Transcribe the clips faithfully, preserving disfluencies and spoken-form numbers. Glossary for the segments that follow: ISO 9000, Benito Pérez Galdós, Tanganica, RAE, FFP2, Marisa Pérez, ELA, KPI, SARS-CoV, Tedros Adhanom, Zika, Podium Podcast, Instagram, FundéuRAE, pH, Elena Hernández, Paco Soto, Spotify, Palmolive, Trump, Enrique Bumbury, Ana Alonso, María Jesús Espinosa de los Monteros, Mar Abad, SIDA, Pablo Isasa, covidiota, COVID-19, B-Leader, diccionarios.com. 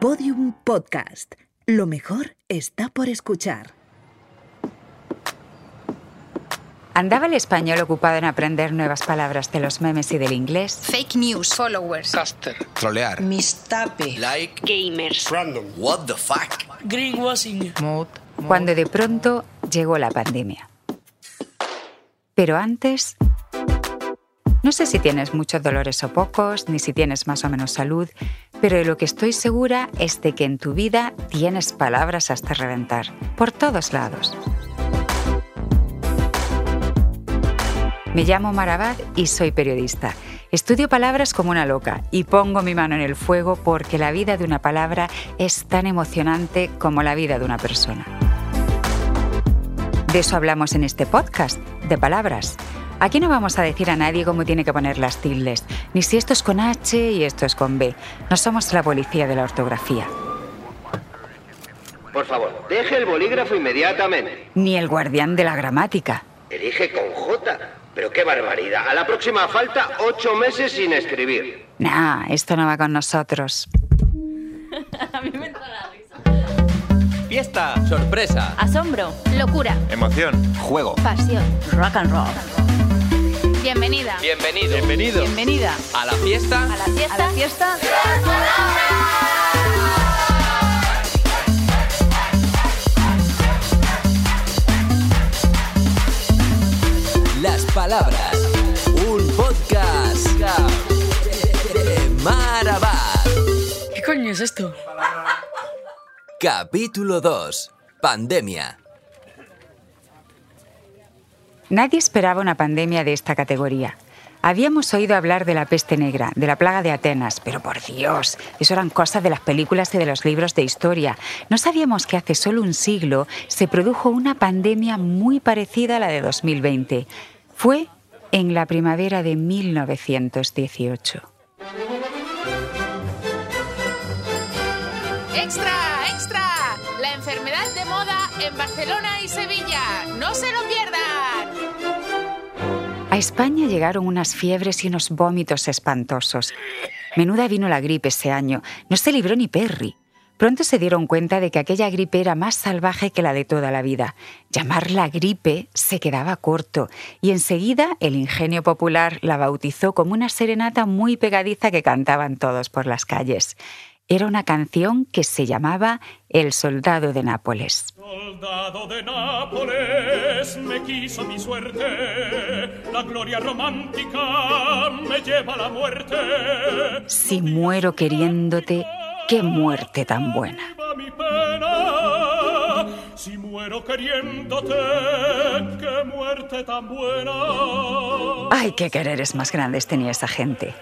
Podium Podcast. Lo mejor está por escuchar. ¿Andaba el español ocupado en aprender nuevas palabras de los memes y del inglés? Fake news, followers, caster, trolear, mistape, like, gamers, random, what the fuck, greenwashing, mood. Cuando de pronto llegó la pandemia. Pero antes, no sé si tienes muchos dolores o pocos, ni si tienes más o menos salud, pero de lo que estoy segura es de que en tu vida tienes palabras hasta reventar, por todos lados. Me llamo Mar Abad y soy periodista. Estudio palabras como una loca y pongo mi mano en el fuego porque la vida de una palabra es tan emocionante como la vida de una persona. De eso hablamos en este podcast, de palabras. Aquí no vamos a decir a nadie cómo tiene que poner las tildes, ni si esto es con H y esto es con B. No somos la policía de la ortografía. Por favor, deje el bolígrafo inmediatamente. Ni el guardián de la gramática. Elige con J. Pero qué barbaridad. A la próxima falta ocho meses sin escribir. Nah, esto no va con nosotros. A mí me entra la risa. Fiesta, sorpresa, asombro, locura, emoción, juego, pasión, rock and roll. Bienvenida. Bienvenido. Bienvenido. Bienvenida a la fiesta. A la fiesta. A la fiesta. Las palabras, un podcast de Mar Abad. ¿Qué coño es esto? Capítulo dos. Pandemia. Nadie esperaba una pandemia de esta categoría. Habíamos oído hablar de la peste negra, de la plaga de Atenas, pero por Dios, eso eran cosas de las películas y de los libros de historia. No sabíamos que hace solo un siglo se produjo una pandemia muy parecida a la de dos mil veinte. Fue en la primavera de mil novecientos dieciocho. ¡Extra, extra! La enfermedad de moda en Barcelona y Sevilla. ¡No se lo pierdan! A España llegaron unas fiebres y unos vómitos espantosos. Menuda vino la gripe ese año. No se libró ni Perry. Pronto se dieron cuenta de que aquella gripe era más salvaje que la de toda la vida. Llamarla gripe se quedaba corto. Y enseguida el ingenio popular la bautizó como una serenata muy pegadiza que cantaban todos por las calles. Era una canción que se llamaba El soldado de Nápoles. Soldado de Nápoles, me quiso mi suerte, la gloria romántica me lleva a la muerte. Si muero queriéndote, qué muerte tan buena. Mi pena, si muero queriéndote, qué muerte tan buena. Ay, qué quereres más grandes tenía esa gente.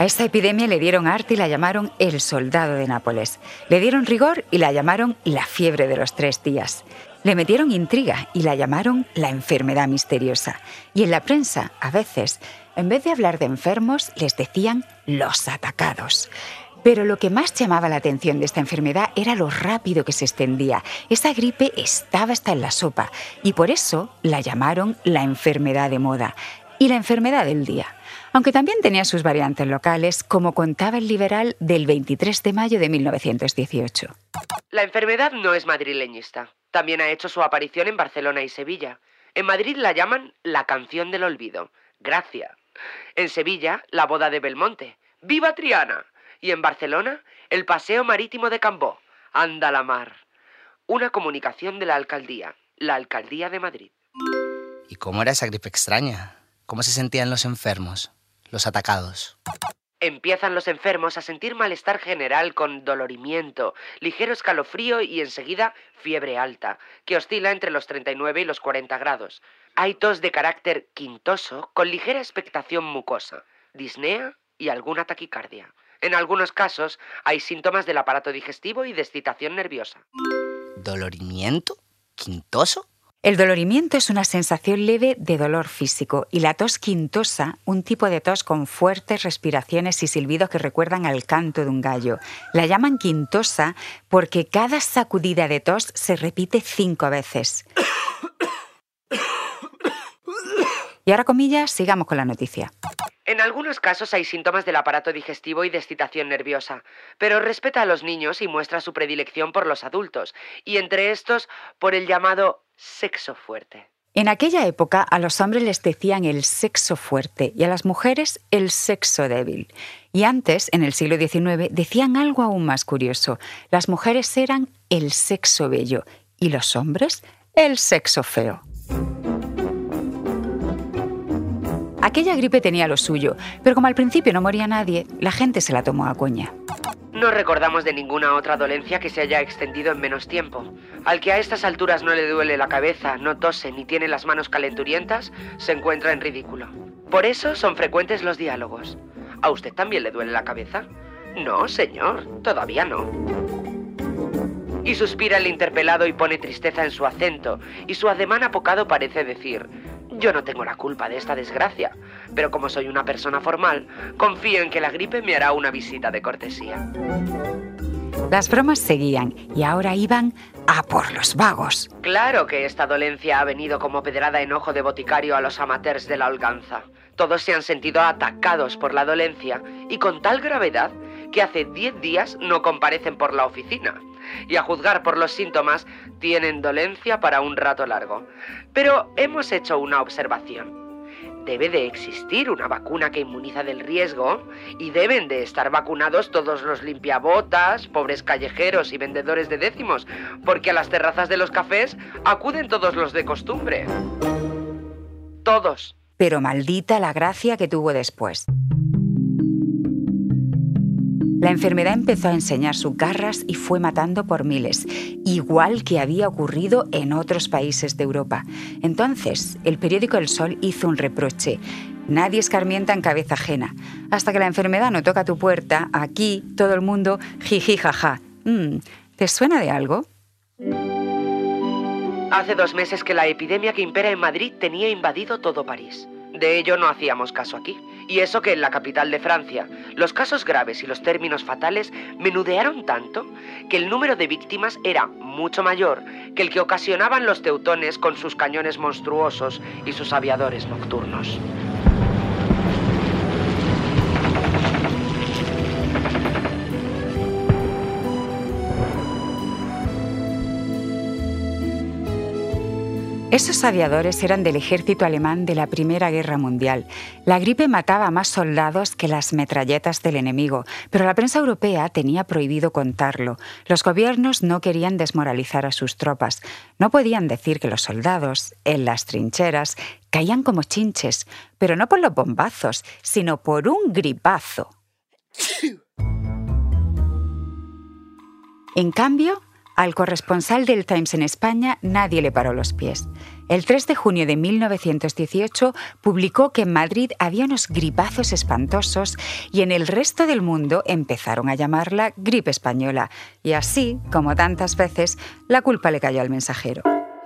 A esa epidemia le dieron arte y la llamaron El soldado de Nápoles. Le dieron rigor y la llamaron La fiebre de los tres días. Le metieron intriga y la llamaron La enfermedad misteriosa. Y en la prensa, a veces, en vez de hablar de enfermos, les decían los atacados. Pero lo que más llamaba la atención de esta enfermedad era lo rápido que se extendía. Esa gripe estaba hasta en la sopa y por eso la llamaron la enfermedad de moda y la enfermedad del día. Aunque también tenía sus variantes locales, como contaba el Liberal del veintitrés de mayo de mil novecientos dieciocho. La enfermedad no es madrileñista. También ha hecho su aparición en Barcelona y Sevilla. En Madrid la llaman la canción del olvido, Gracia. En Sevilla, la boda de Belmonte, ¡viva Triana! Y en Barcelona, el paseo marítimo de Cambó, ¡anda la mar! Una comunicación de la alcaldía, la alcaldía de Madrid. ¿Y cómo era esa gripe extraña? ¿Cómo se sentían los enfermos? Los atacados. Empiezan los enfermos a sentir malestar general con dolorimiento, ligero escalofrío y enseguida fiebre alta, que oscila entre los treinta y nueve y los cuarenta grados. Hay tos de carácter quintoso con ligera expectación mucosa, disnea y alguna taquicardia. En algunos casos hay síntomas del aparato digestivo y de excitación nerviosa. ¿Dolorimiento? ¿Quintoso? El dolorimiento es una sensación leve de dolor físico y la tos quintosa, un tipo de tos con fuertes respiraciones y silbidos que recuerdan al canto de un gallo. La llaman quintosa porque cada sacudida de tos se repite cinco veces. Y ahora, comillas, sigamos con la noticia. En algunos casos hay síntomas del aparato digestivo y de excitación nerviosa, pero respeta a los niños y muestra su predilección por los adultos, y entre estos por el llamado sexo fuerte. En aquella época a los hombres les decían el sexo fuerte y a las mujeres el sexo débil. Y antes, en el siglo diecinueve, decían algo aún más curioso. Las mujeres eran el sexo bello y los hombres el sexo feo. Aquella gripe tenía lo suyo, pero como al principio no moría nadie, la gente se la tomó a coña. No recordamos de ninguna otra dolencia que se haya extendido en menos tiempo. Al que a estas alturas no le duele la cabeza, no tose ni tiene las manos calenturientas, se encuentra en ridículo. Por eso son frecuentes los diálogos. ¿A usted también le duele la cabeza? No, señor, todavía no. Y suspira el interpelado y pone tristeza en su acento, y su ademán apocado parece decir: yo no tengo la culpa de esta desgracia, pero como soy una persona formal, confío en que la gripe me hará una visita de cortesía. Las bromas seguían, y ahora iban a por los vagos. Claro que esta dolencia ha venido como pedrada en ojo de boticario a los amateurs de la holganza. Todos se han sentido atacados por la dolencia, y con tal gravedad que hace diez días no comparecen por la oficina. Y a juzgar por los síntomas, tienen dolencia para un rato largo. Pero hemos hecho una observación. Debe de existir una vacuna que inmuniza del riesgo y deben de estar vacunados todos los limpiabotas, pobres callejeros y vendedores de décimos, porque a las terrazas de los cafés acuden todos los de costumbre. Todos. Pero maldita la gracia que tuvo después. La enfermedad empezó a enseñar sus garras y fue matando por miles, igual que había ocurrido en otros países de Europa. Entonces, el periódico El Sol hizo un reproche. Nadie escarmienta en cabeza ajena. Hasta que la enfermedad no toca tu puerta, aquí todo el mundo jiji jaja. Mm, ¿te suena de algo? Hace dos meses que la epidemia que impera en Madrid tenía invadido todo París. De ello no hacíamos caso aquí. Y eso que en la capital de Francia, los casos graves y los términos fatales menudearon tanto que el número de víctimas era mucho mayor que el que ocasionaban los teutones con sus cañones monstruosos y sus aviadores nocturnos. Esos aviadores eran del ejército alemán de la Primera Guerra Mundial. La gripe mataba a más soldados que las metralletas del enemigo, pero la prensa europea tenía prohibido contarlo. Los gobiernos no querían desmoralizar a sus tropas. No podían decir que los soldados, en las trincheras, caían como chinches, pero no por los bombazos, sino por un gripazo. En cambio, al corresponsal del Times en España nadie le paró los pies. El tres de junio de mil novecientos dieciocho publicó que en Madrid había unos gripazos espantosos y en el resto del mundo empezaron a llamarla gripe española. Y así, como tantas veces, la culpa le cayó al mensajero.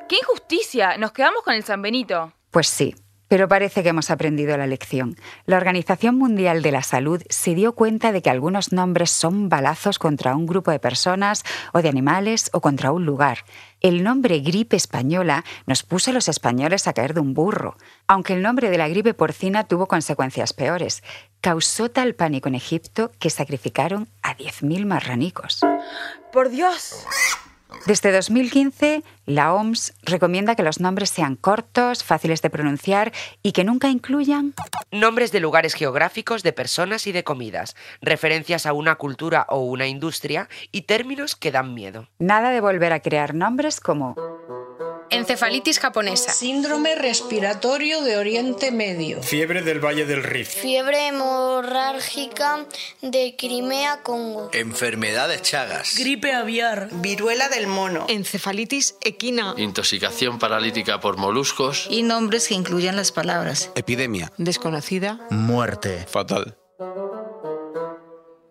¡Qué injusticia! Nos quedamos con el Sanbenito. Pues sí. Pero parece que hemos aprendido la lección. La Organización Mundial de la Salud se dio cuenta de que algunos nombres son balazos contra un grupo de personas o de animales o contra un lugar. El nombre gripe española nos puso a los españoles a caer de un burro, aunque el nombre de la gripe porcina tuvo consecuencias peores. Causó tal pánico en Egipto que sacrificaron a diez mil marranicos. ¡Por Dios! Desde dos mil quince, la O M S recomienda que los nombres sean cortos, fáciles de pronunciar y que nunca incluyan nombres de lugares geográficos, de personas y de comidas, referencias a una cultura o una industria y términos que dan miedo. Nada de volver a crear nombres como encefalitis japonesa, síndrome respiratorio de Oriente Medio, fiebre del Valle del Rift, fiebre hemorrágica de Crimea, Congo, enfermedad de Chagas, gripe aviar, viruela del mono, encefalitis equina, intoxicación paralítica por moluscos y nombres que incluyan las palabras epidemia, desconocida, muerte, fatal.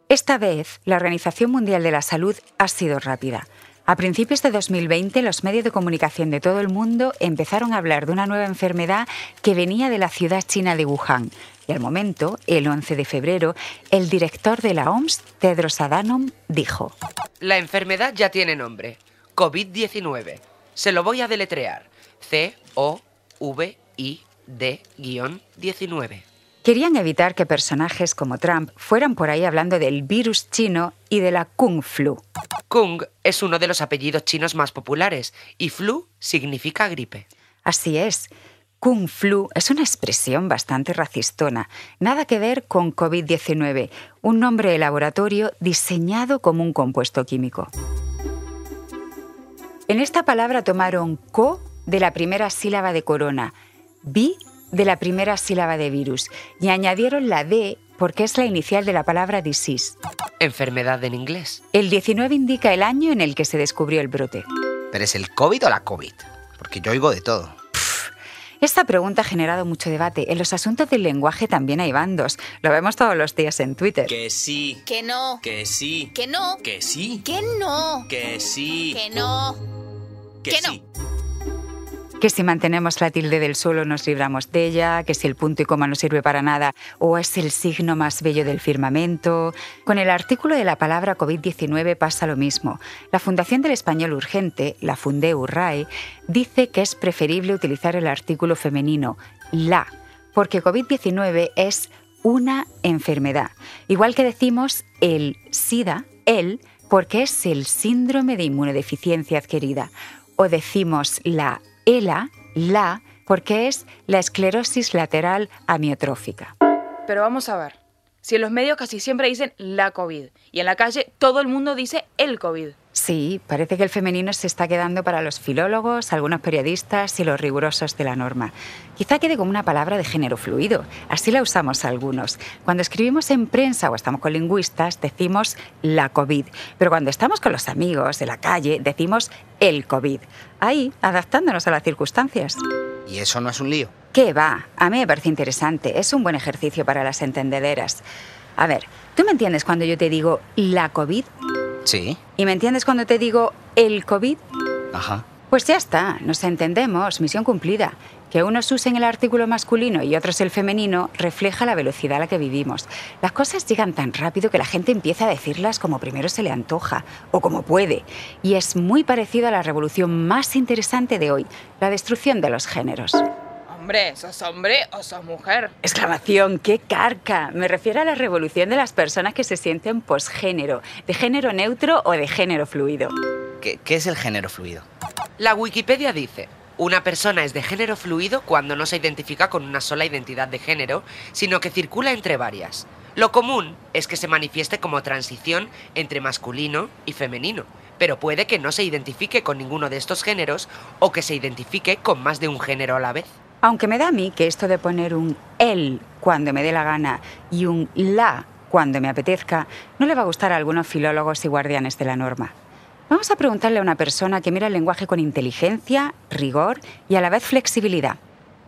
Esta vez, la Organización Mundial de la Salud ha sido rápida. A principios de dos mil veinte, los medios de comunicación de todo el mundo empezaron a hablar de una nueva enfermedad que venía de la ciudad china de Wuhan. Y al momento, el once de febrero, el director de la O M S, Tedros Adhanom, dijo: la enfermedad ya tiene nombre, COVID diecinueve. Se lo voy a deletrear. C O V I D diecinueve. Querían evitar que personajes como Trump fueran por ahí hablando del virus chino y de la Kung Flu. Kung es uno de los apellidos chinos más populares y flu significa gripe. Así es. Kung Flu es una expresión bastante racistona, nada que ver con covid diecinueve, un nombre de laboratorio diseñado como un compuesto químico. En esta palabra tomaron ko de la primera sílaba de corona, bi de la primera sílaba de virus y añadieron la d porque es la inicial de la palabra disease. Enfermedad en inglés. El diecinueve indica el año en el que se descubrió el brote. ¿Pero es el COVID o la COVID? Porque yo oigo de todo. Esta pregunta ha generado mucho debate. En los asuntos del lenguaje también hay bandos. Lo vemos todos los días en Twitter. Que sí. Que no. Que sí. Que no. Que sí. Que no. Que sí. Que no. Que sí. Que si mantenemos la tilde del suelo nos libramos de ella, que si el punto y coma no sirve para nada o es el signo más bello del firmamento. Con el artículo de la palabra covid diecinueve pasa lo mismo. La Fundación del Español Urgente, la FundéuRAE, dice que es preferible utilizar el artículo femenino, la, porque covid diecinueve es una enfermedad. Igual que decimos el SIDA, el, porque es el síndrome de inmunodeficiencia adquirida. O decimos la ELA, la, porque es la esclerosis lateral amiotrófica. Pero vamos a ver, si en los medios casi siempre dicen la COVID y en la calle todo el mundo dice el COVID. Sí, parece que el femenino se está quedando para los filólogos, algunos periodistas y los rigurosos de la norma. Quizá quede como una palabra de género fluido, así la usamos algunos. Cuando escribimos en prensa o estamos con lingüistas decimos la COVID, pero cuando estamos con los amigos de la calle decimos el COVID. Ahí, adaptándonos a las circunstancias. ¿Y eso no es un lío? ¿Qué va? A mí me parece interesante, es un buen ejercicio para las entendederas. A ver, ¿tú me entiendes cuando yo te digo la COVID? Sí. ¿Y me entiendes cuando te digo el COVID? Ajá. Pues ya está, nos entendemos, misión cumplida. Que unos usen el artículo masculino y otros el femenino refleja la velocidad a la que vivimos. Las cosas llegan tan rápido que la gente empieza a decirlas como primero se le antoja o como puede. Y es muy parecido a la revolución más interesante de hoy, la destrucción de los géneros. Hombre, ¿sos hombre o sos mujer? Exclamación, qué carca. Me refiero a la revolución de las personas que se sienten posgénero, de género neutro o de género fluido. ¿Qué, qué es el género fluido? La Wikipedia dice, una persona es de género fluido cuando no se identifica con una sola identidad de género, sino que circula entre varias. Lo común es que se manifieste como transición entre masculino y femenino, pero puede que no se identifique con ninguno de estos géneros o que se identifique con más de un género a la vez. Aunque me da a mí que esto de poner un el cuando me dé la gana y un la cuando me apetezca, no le va a gustar a algunos filólogos y guardianes de la norma. Vamos a preguntarle a una persona que mira el lenguaje con inteligencia, rigor y a la vez flexibilidad.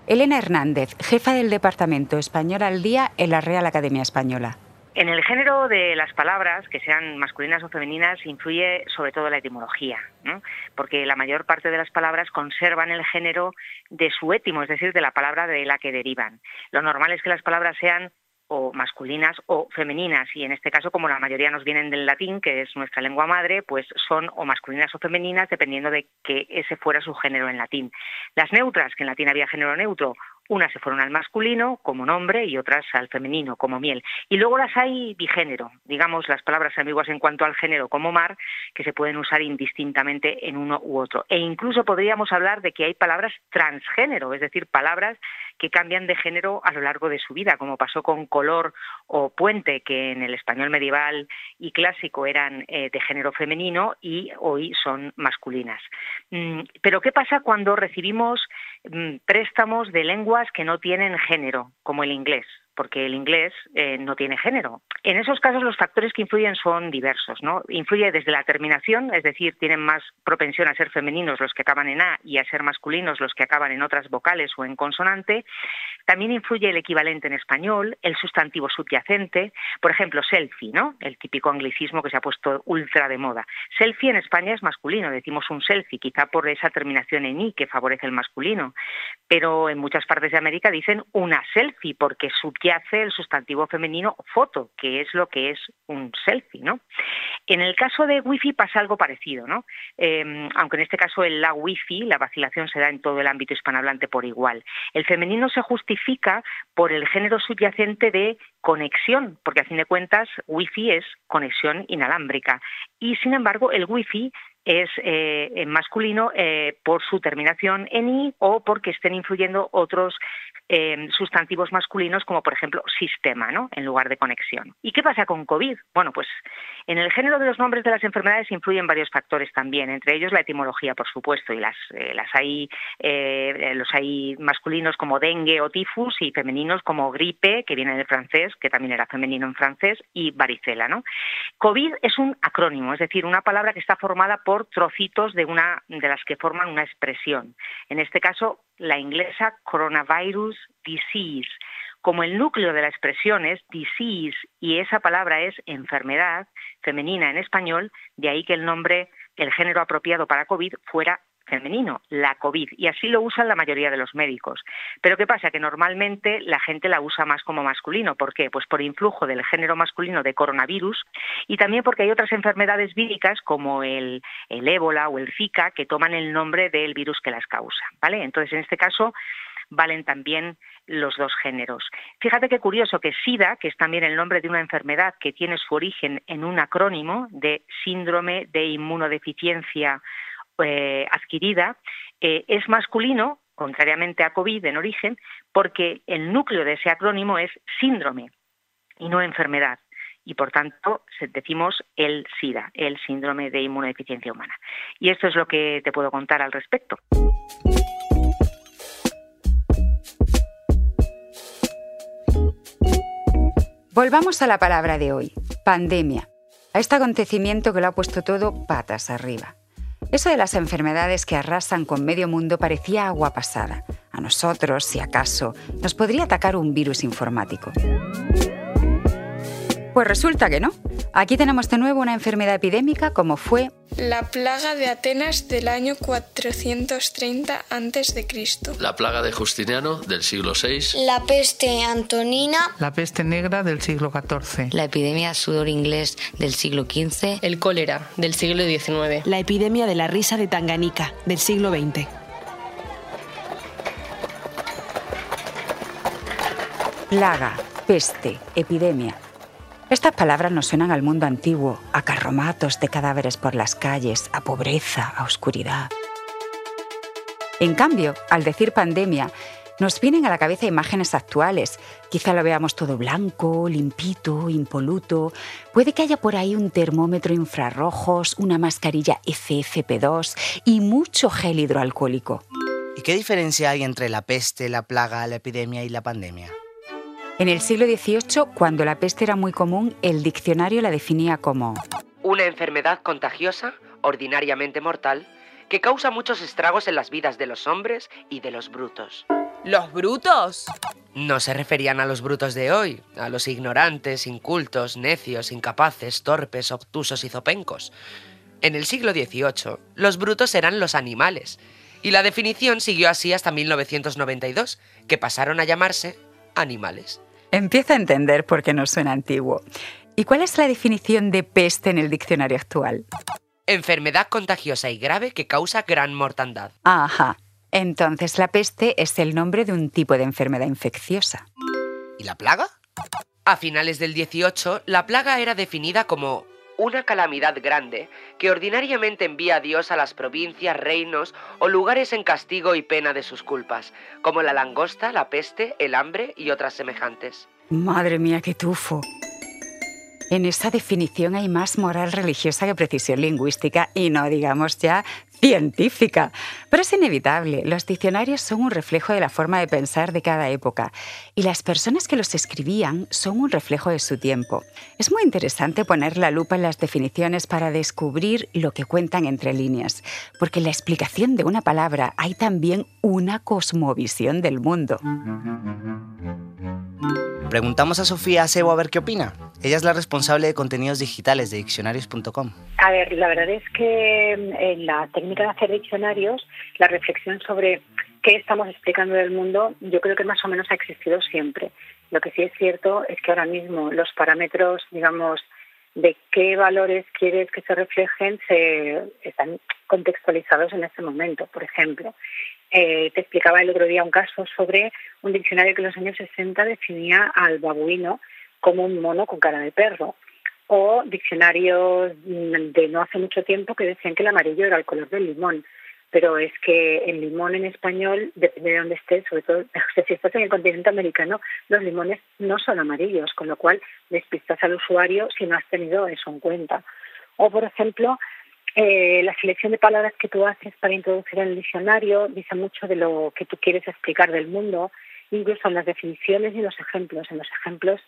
Elena Hernández, jefa del Departamento Español al Día en la Real Academia Española. En el género de las palabras, que sean masculinas o femeninas, influye sobre todo la etimología, ¿no? Porque la mayor parte de las palabras conservan el género de su etimo, es decir, de la palabra de la que derivan. Lo normal es que las palabras sean o masculinas o femeninas, y en este caso, como la mayoría nos vienen del latín, que es nuestra lengua madre, pues son o masculinas o femeninas, dependiendo de que ese fuera su género en latín. Las neutras, que en latín había género neutro, unas se fueron al masculino como nombre y otras al femenino como miel. Y luego las hay bigénero, digamos las palabras ambiguas en cuanto al género como mar, que se pueden usar indistintamente en uno u otro. E incluso podríamos hablar de que hay palabras transgénero, es decir, palabras que cambian de género a lo largo de su vida, como pasó con color o puente, que en el español medieval y clásico eran eh, de género femenino y hoy son masculinas. Mm, pero ¿qué pasa cuando recibimos mm, préstamos de lenguas que no tienen género, como el inglés? Porque el inglés eh, no tiene género. En esos casos los factores que influyen son diversos, ¿no? Influye desde la terminación, es decir, tienen más propensión a ser femeninos los que acaban en A y a ser masculinos los que acaban en otras vocales o en consonante. También influye el equivalente en español, el sustantivo subyacente, por ejemplo, selfie, ¿no? El típico anglicismo que se ha puesto ultra de moda. Selfie en España es masculino, decimos un selfie, quizá por esa terminación en I que favorece el masculino, pero en muchas partes de América dicen una selfie porque subyace el sustantivo femenino foto, que es lo que es un selfie, ¿no? En el caso de wifi pasa algo parecido, ¿no? Eh, aunque en este caso en la wifi la vacilación se da en todo el ámbito hispanohablante por igual. El femenino se justifica por el género subyacente de conexión, porque a fin de cuentas wifi es conexión inalámbrica. Y sin embargo el wifi es eh, en masculino eh, por su terminación en i o porque estén influyendo otros eh, sustantivos masculinos como por ejemplo sistema, ¿no?, en lugar de conexión. ¿Y qué pasa con COVID? Bueno, pues en el género de los nombres de las enfermedades influyen varios factores también, entre ellos la etimología, por supuesto, y las, eh, las hay, eh, los hay masculinos como dengue o tifus y femeninos como gripe, que viene del francés, que también era femenino en francés, y varicela, ¿no? COVID es un acrónimo, es decir, una palabra que está formada por por trocitos de una de las que forman una expresión. En este caso, la inglesa coronavirus disease. Como el núcleo de la expresión es disease y esa palabra es enfermedad femenina en español, de ahí que el nombre, el género apropiado para COVID fuera femenino, la COVID, y así lo usan la mayoría de los médicos. Pero ¿qué pasa? Que normalmente la gente la usa más como masculino. ¿Por qué? Pues por influjo del género masculino de coronavirus y también porque hay otras enfermedades víricas como el, el ébola o el Zika que toman el nombre del virus que las causa, ¿vale? Entonces, en este caso, valen también los dos géneros. Fíjate qué curioso que SIDA, que es también el nombre de una enfermedad que tiene su origen en un acrónimo de síndrome de inmunodeficiencia Eh, adquirida, eh, es masculino, contrariamente a COVID en origen, porque el núcleo de ese acrónimo es síndrome y no enfermedad. Y, por tanto, decimos el SIDA, el síndrome de inmunodeficiencia humana. Y esto es lo que te puedo contar al respecto. Volvamos a la palabra de hoy, pandemia, a este acontecimiento que lo ha puesto todo patas arriba. Eso de las enfermedades que arrasan con medio mundo parecía agua pasada. A nosotros, si acaso, nos podría atacar un virus informático. Pues resulta que no. Aquí tenemos de nuevo una enfermedad epidémica como fue la plaga de Atenas del año cuatrocientos treinta antes de Cristo. La plaga de Justiniano del siglo sexto. La peste antonina. La peste negra del siglo catorce. La epidemia de sudor inglés del siglo quince. El cólera del siglo diecinueve. La epidemia de la risa de Tanganica del siglo veinte. Plaga, peste, epidemia. Estas palabras nos suenan al mundo antiguo, a carromatos de cadáveres por las calles, a pobreza, a oscuridad. En cambio, al decir pandemia, nos vienen a la cabeza imágenes actuales. Quizá lo veamos todo blanco, limpito, impoluto. Puede que haya por ahí un termómetro infrarrojos, una mascarilla efe efe pe dos y mucho gel hidroalcohólico. ¿Y qué diferencia hay entre la peste, la plaga, la epidemia y la pandemia? En el siglo dieciocho, cuando la peste era muy común, el diccionario la definía como una enfermedad contagiosa, ordinariamente mortal, que causa muchos estragos en las vidas de los hombres y de los brutos. ¿Los brutos? No se referían a los brutos de hoy, a los ignorantes, incultos, necios, incapaces, torpes, obtusos y zopencos. En el siglo dieciocho, los brutos eran los animales, y la definición siguió así hasta mil novecientos noventa y dos, que pasaron a llamarse animales. Empieza a entender por qué nos suena antiguo. ¿Y cuál es la definición de peste en el diccionario actual? Enfermedad contagiosa y grave que causa gran mortandad. Ajá. Entonces la peste es el nombre de un tipo de enfermedad infecciosa. ¿Y la plaga? A finales del dieciocho, la plaga era definida como una calamidad grande que ordinariamente envía a Dios a las provincias, reinos o lugares en castigo y pena de sus culpas, como la langosta, la peste, el hambre y otras semejantes. Madre mía, qué tufo. En esa definición hay más moral religiosa que precisión lingüística y no digamos ya científica. Pero es inevitable. Los diccionarios son un reflejo de la forma de pensar de cada época y las personas que los escribían son un reflejo de su tiempo. Es muy interesante poner la lupa en las definiciones para descubrir lo que cuentan entre líneas, porque en la explicación de una palabra hay también una cosmovisión del mundo. Preguntamos a Sofía Acebo a ver qué opina. Ella es la responsable de contenidos digitales de diccionarios punto com. A ver, la verdad es que en la técnica de hacer diccionarios, la reflexión sobre qué estamos explicando del mundo, yo creo que más o menos ha existido siempre. Lo que sí es cierto es que ahora mismo los parámetros, digamos, de qué valores quieres que se reflejen se están contextualizados en este momento. Por ejemplo, eh, te explicaba el otro día un caso sobre un diccionario que en los años sesenta definía al babuino como un mono con cara de perro, o diccionarios de no hace mucho tiempo que decían que el amarillo era el color del limón. Pero es que el limón en español, depende de dónde estés, sobre todo, o sea, si estás en el continente americano, los limones no son amarillos, con lo cual despistas al usuario si no has tenido eso en cuenta. O, por ejemplo, eh, la selección de palabras que tú haces para introducir en el diccionario dice mucho de lo que tú quieres explicar del mundo, incluso en las definiciones y los ejemplos. En los ejemplos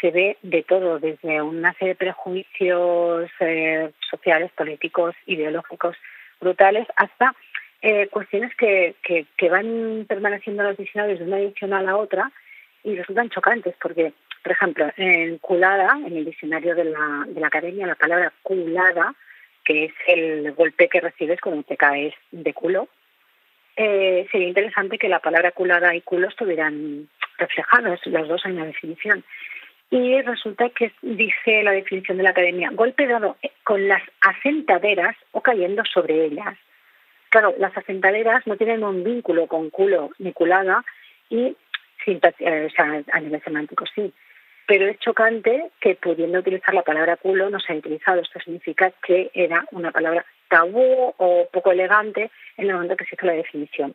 se ve de todo, desde una serie de prejuicios eh, sociales, políticos, ideológicos, brutales, hasta eh, cuestiones que, que, que van permaneciendo en los diccionarios de una edición a la otra y resultan chocantes, porque, por ejemplo, en culada, en el diccionario de la, de la academia, la palabra culada, que es el golpe que recibes cuando te caes de culo, eh, sería interesante que la palabra culada y culo estuvieran reflejados los dos en la definición. Y resulta que dice la definición de la academia, golpe dado con las asentaderas o cayendo sobre ellas. Claro, las asentaderas no tienen un vínculo con culo ni culada, y, o sea, a nivel semántico sí. Pero es chocante que pudiendo utilizar la palabra culo no se haya utilizado. Esto significa que era una palabra tabú o poco elegante en el momento que se hizo la definición.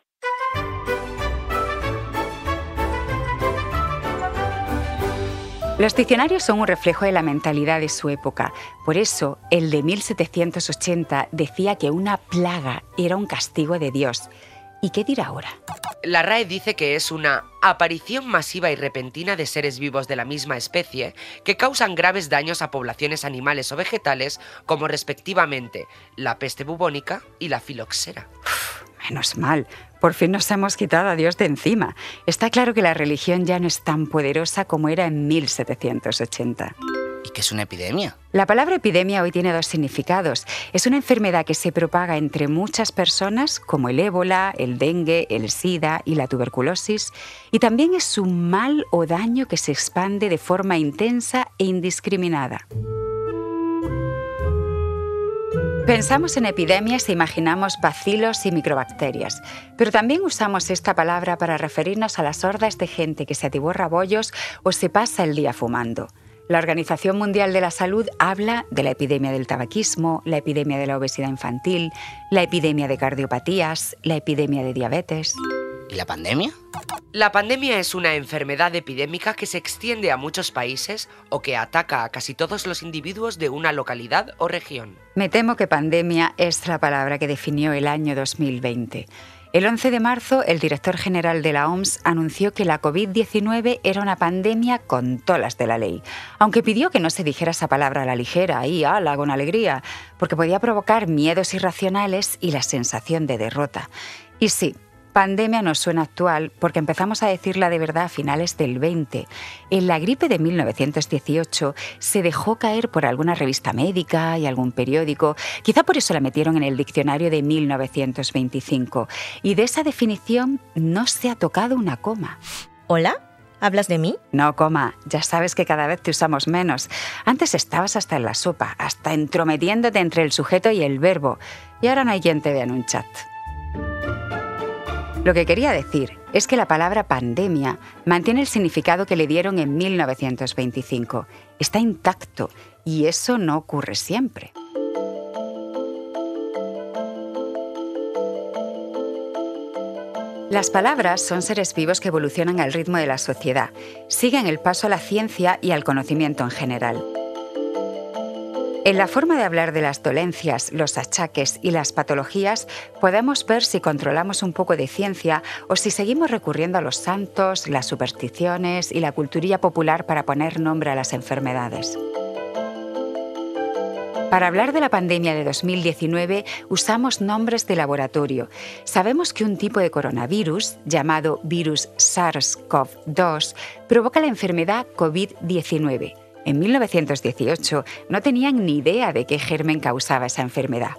Los diccionarios son un reflejo de la mentalidad de su época. Por eso, el de mil setecientos ochenta decía que una plaga era un castigo de Dios. ¿Y qué dirá ahora? La R A E dice que es una aparición masiva y repentina de seres vivos de la misma especie que causan graves daños a poblaciones animales o vegetales, como respectivamente la peste bubónica y la filoxera. Uf, menos mal. Por fin nos hemos quitado a Dios de encima. Está claro que la religión ya no es tan poderosa como era en mil setecientos ochenta. ¿Y qué es una epidemia? La palabra epidemia hoy tiene dos significados. Es una enfermedad que se propaga entre muchas personas, como el ébola, el dengue, el SIDA y la tuberculosis, y también es un mal o daño que se expande de forma intensa e indiscriminada. Pensamos en epidemias e imaginamos bacilos y microbacterias, pero también usamos esta palabra para referirnos a las hordas de gente que se atiborra bollos o se pasa el día fumando. La Organización Mundial de la Salud habla de la epidemia del tabaquismo, la epidemia de la obesidad infantil, la epidemia de cardiopatías, la epidemia de diabetes. ¿Y la pandemia? La pandemia es una enfermedad epidémica que se extiende a muchos países o que ataca a casi todos los individuos de una localidad o región. Me temo que pandemia es la palabra que definió el año dos mil veinte. El once de marzo, el director general de la O M S anunció que la covid diecinueve era una pandemia con tolas de la ley, aunque pidió que no se dijera esa palabra a la ligera y ala con alegría, porque podía provocar miedos irracionales y la sensación de derrota. Y sí, pandemia nos suena actual porque empezamos a decirla de verdad a finales del veinte. En la gripe de mil novecientos dieciocho se dejó caer por alguna revista médica y algún periódico. Quizá por eso la metieron en el diccionario de mil novecientos veinticinco. Y de esa definición no se ha tocado una coma. ¿Hola? ¿Hablas de mí? No, coma. Ya sabes que cada vez te usamos menos. Antes estabas hasta en la sopa, hasta entrometiéndote entre el sujeto y el verbo. Y ahora no hay quien te vea en un chat. Lo que quería decir es que la palabra pandemia mantiene el significado que le dieron en mil novecientos veinticinco. Está intacto y eso no ocurre siempre. Las palabras son seres vivos que evolucionan al ritmo de la sociedad, siguen el paso a la ciencia y al conocimiento en general. En la forma de hablar de las dolencias, los achaques y las patologías podemos ver si controlamos un poco de ciencia o si seguimos recurriendo a los santos, las supersticiones y la cultura popular para poner nombre a las enfermedades. Para hablar de la pandemia de dos mil diecinueve usamos nombres de laboratorio. Sabemos que un tipo de coronavirus, llamado virus SARS-CoV dos, provoca la enfermedad covid diecinueve. En mil novecientos dieciocho no tenían ni idea de qué germen causaba esa enfermedad.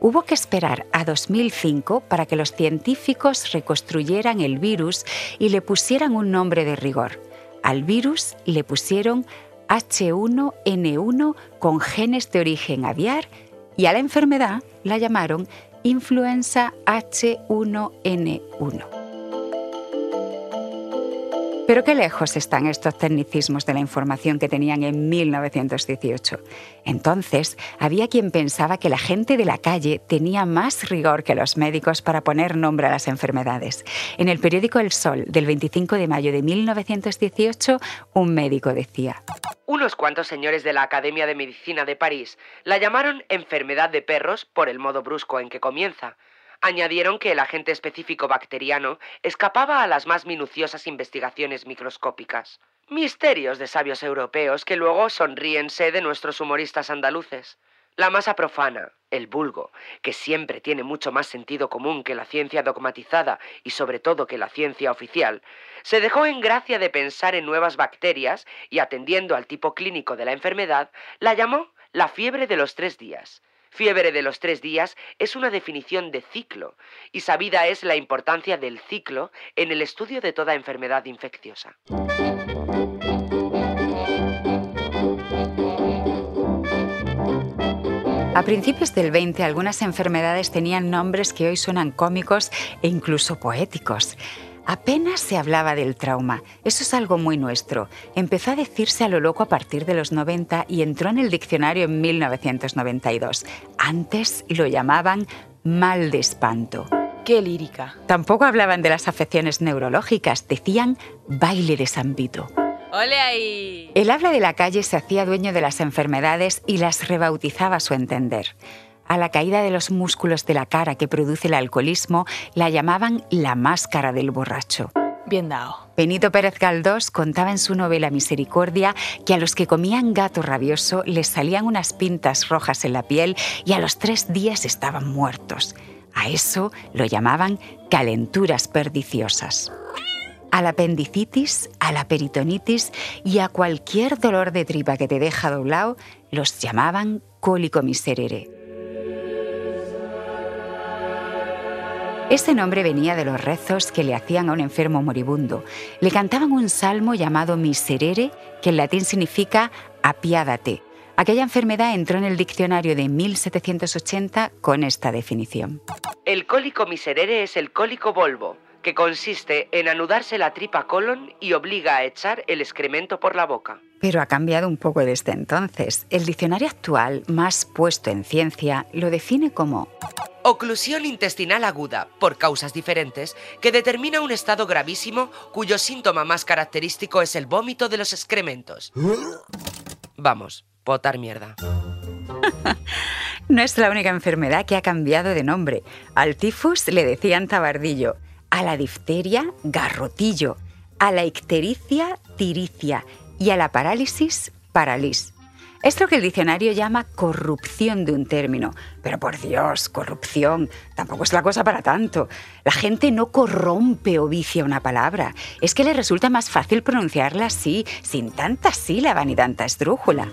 Hubo que esperar a dos mil cinco para que los científicos reconstruyeran el virus y le pusieran un nombre de rigor. Al virus le pusieron H uno N uno con genes de origen aviar y a la enfermedad la llamaron influenza H uno N uno. Pero qué lejos están estos tecnicismos de la información que tenían en mil novecientos dieciocho. Entonces, había quien pensaba que la gente de la calle tenía más rigor que los médicos para poner nombre a las enfermedades. En el periódico El Sol, del veinticinco de mayo de mil novecientos dieciocho, un médico decía: unos cuantos señores de la Academia de Medicina de París la llamaron enfermedad de perros por el modo brusco en que comienza. Añadieron que el agente específico bacteriano escapaba a las más minuciosas investigaciones microscópicas. Misterios de sabios europeos que luego sonríense de nuestros humoristas andaluces. La masa profana, el vulgo, que siempre tiene mucho más sentido común que la ciencia dogmatizada y sobre todo que la ciencia oficial, se dejó en gracia de pensar en nuevas bacterias y, atendiendo al tipo clínico de la enfermedad, la llamó la fiebre de los tres días. Fiebre de los tres días es una definición de ciclo, y sabida es la importancia del ciclo en el estudio de toda enfermedad infecciosa. A principios del veinte, algunas enfermedades tenían nombres que hoy suenan cómicos e incluso poéticos. Apenas se hablaba del trauma. Eso es algo muy nuestro. Empezó a decirse a lo loco a partir de los noventa y entró en el diccionario en mil novecientos noventa y dos. Antes lo llamaban mal de espanto. ¡Qué lírica! Tampoco hablaban de las afecciones neurológicas. Decían baile de San Vito. ¡Ole ahí! El habla de la calle se hacía dueño de las enfermedades y las rebautizaba a su entender. A la caída de los músculos de la cara que produce el alcoholismo la llamaban la máscara del borracho. Bien dado. Benito Pérez Galdós contaba en su novela Misericordia que a los que comían gato rabioso les salían unas pintas rojas en la piel y a los tres días estaban muertos. A eso lo llamaban calenturas perniciosas. A la apendicitis, a la peritonitis y a cualquier dolor de tripa que te deja doblado los llamaban cólico miserere. Ese nombre venía de los rezos que le hacían a un enfermo moribundo. Le cantaban un salmo llamado Miserere, que en latín significa apiádate. Aquella enfermedad entró en el diccionario de mil setecientos ochenta con esta definición. El cólico miserere es el cólico volvo, que consiste en anudarse la tripa colon y obliga a echar el excremento por la boca. Pero ha cambiado un poco desde entonces. El diccionario actual, más puesto en ciencia, lo define como oclusión intestinal aguda, por causas diferentes, que determina un estado gravísimo cuyo síntoma más característico es el vómito de los excrementos. Vamos, potar mierda. No es la única enfermedad que ha cambiado de nombre. Al tifus le decían tabardillo, a la difteria garrotillo, a la ictericia tiricia y a la parálisis paralís. Es lo que el diccionario llama corrupción de un término. Pero por Dios, corrupción, tampoco es la cosa para tanto. La gente no corrompe o vicia una palabra. Es que le resulta más fácil pronunciarla así, sin tanta sílaba ni tanta esdrújula.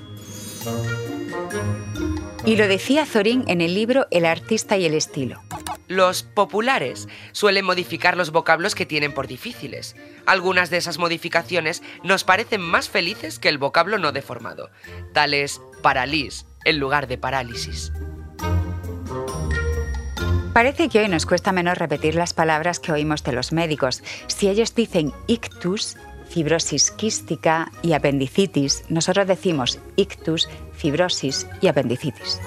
Y lo decía Zorín en el libro El artista y el estilo. Los populares suelen modificar los vocablos que tienen por difíciles. Algunas de esas modificaciones nos parecen más felices que el vocablo no deformado. Tal es paralís en lugar de parálisis. Parece que hoy nos cuesta menos repetir las palabras que oímos de los médicos. Si ellos dicen ictus, fibrosis quística y apendicitis, nosotros decimos ictus, fibrosis y apendicitis.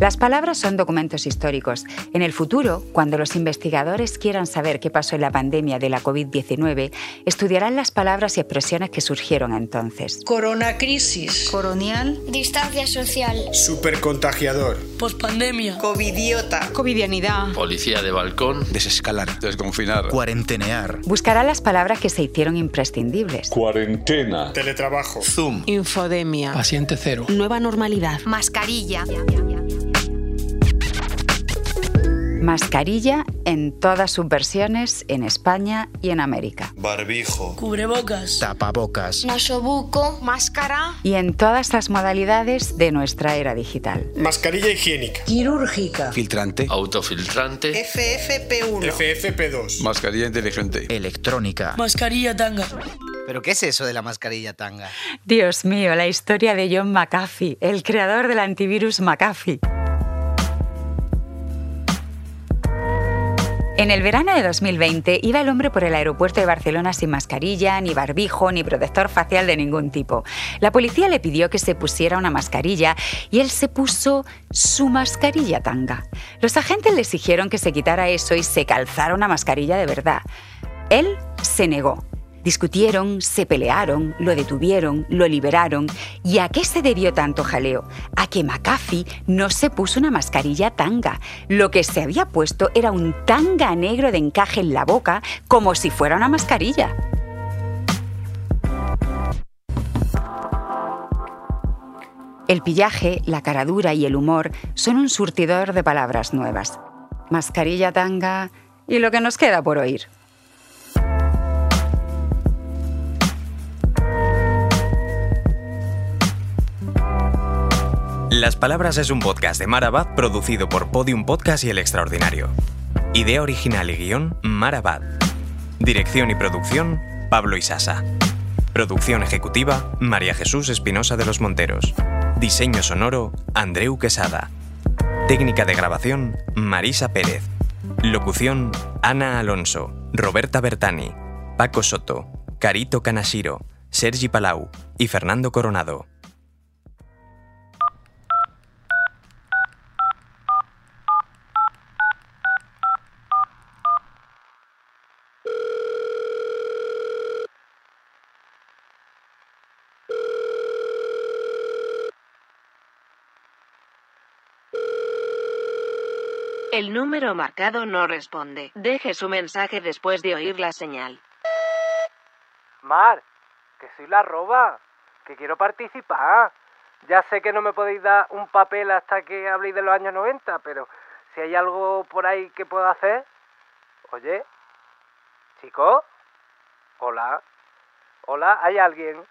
Las palabras son documentos históricos. En el futuro, cuando los investigadores quieran saber qué pasó en la pandemia de la COVID diecinueve, estudiarán las palabras y expresiones que surgieron entonces. Coronacrisis. Coronial. Distancia social. Supercontagiador. Pospandemia. Covidiota. Covidianidad. Policía de balcón. Desescalar. Desconfinar. Cuarentenear. Buscarán las palabras que se hicieron imprescindibles. Cuarentena. Teletrabajo. Zoom. Infodemia. Paciente cero. Nueva normalidad. Mascarilla. Mascarilla en todas sus versiones en España y en América. Barbijo. Cubrebocas. Tapabocas. Nasobuco. Máscara. Y en todas las modalidades de nuestra era digital. Mascarilla higiénica. Quirúrgica. Filtrante. Autofiltrante. F F P uno. F F P dos. Mascarilla inteligente. Electrónica. Mascarilla tanga. ¿Pero qué es eso de la mascarilla tanga? Dios mío, la historia de John McAfee, el creador del antivirus McAfee. En el verano de dos mil veinte iba el hombre por el aeropuerto de Barcelona sin mascarilla, ni barbijo, ni protector facial de ningún tipo. La policía le pidió que se pusiera una mascarilla y él se puso su mascarilla tanga. Los agentes le exigieron que se quitara eso y se calzara una mascarilla de verdad. Él se negó. Discutieron, se pelearon, lo detuvieron, lo liberaron. ¿Y a qué se debió tanto jaleo? A que McAfee no se puso una mascarilla tanga. Lo que se había puesto era un tanga negro de encaje en la boca, como si fuera una mascarilla. El pillaje, la cara dura y el humor son un surtidor de palabras nuevas. Mascarilla tanga y lo que nos queda por oír. Las Palabras es un podcast de Mar Abad producido por Podium Podcast y El Extraordinario. Idea original y guión, Mar Abad. Dirección y producción, Pablo Isasa. Producción ejecutiva, María Jesús Espinosa de los Monteros. Diseño sonoro, Andreu Quesada. Técnica de grabación, Marisa Pérez. Locución, Ana Alonso, Roberta Bertani, Paco Soto, Carito Canashiro, Sergi Palau y Fernando Coronado. El número marcado no responde. Deje su mensaje después de oír la señal. Mar, que soy la arroba, que quiero participar. Ya sé que no me podéis dar un papel hasta que habléis de los años noventa, pero si hay algo por ahí que pueda hacer... Oye, chico, hola, hola, ¿hay alguien?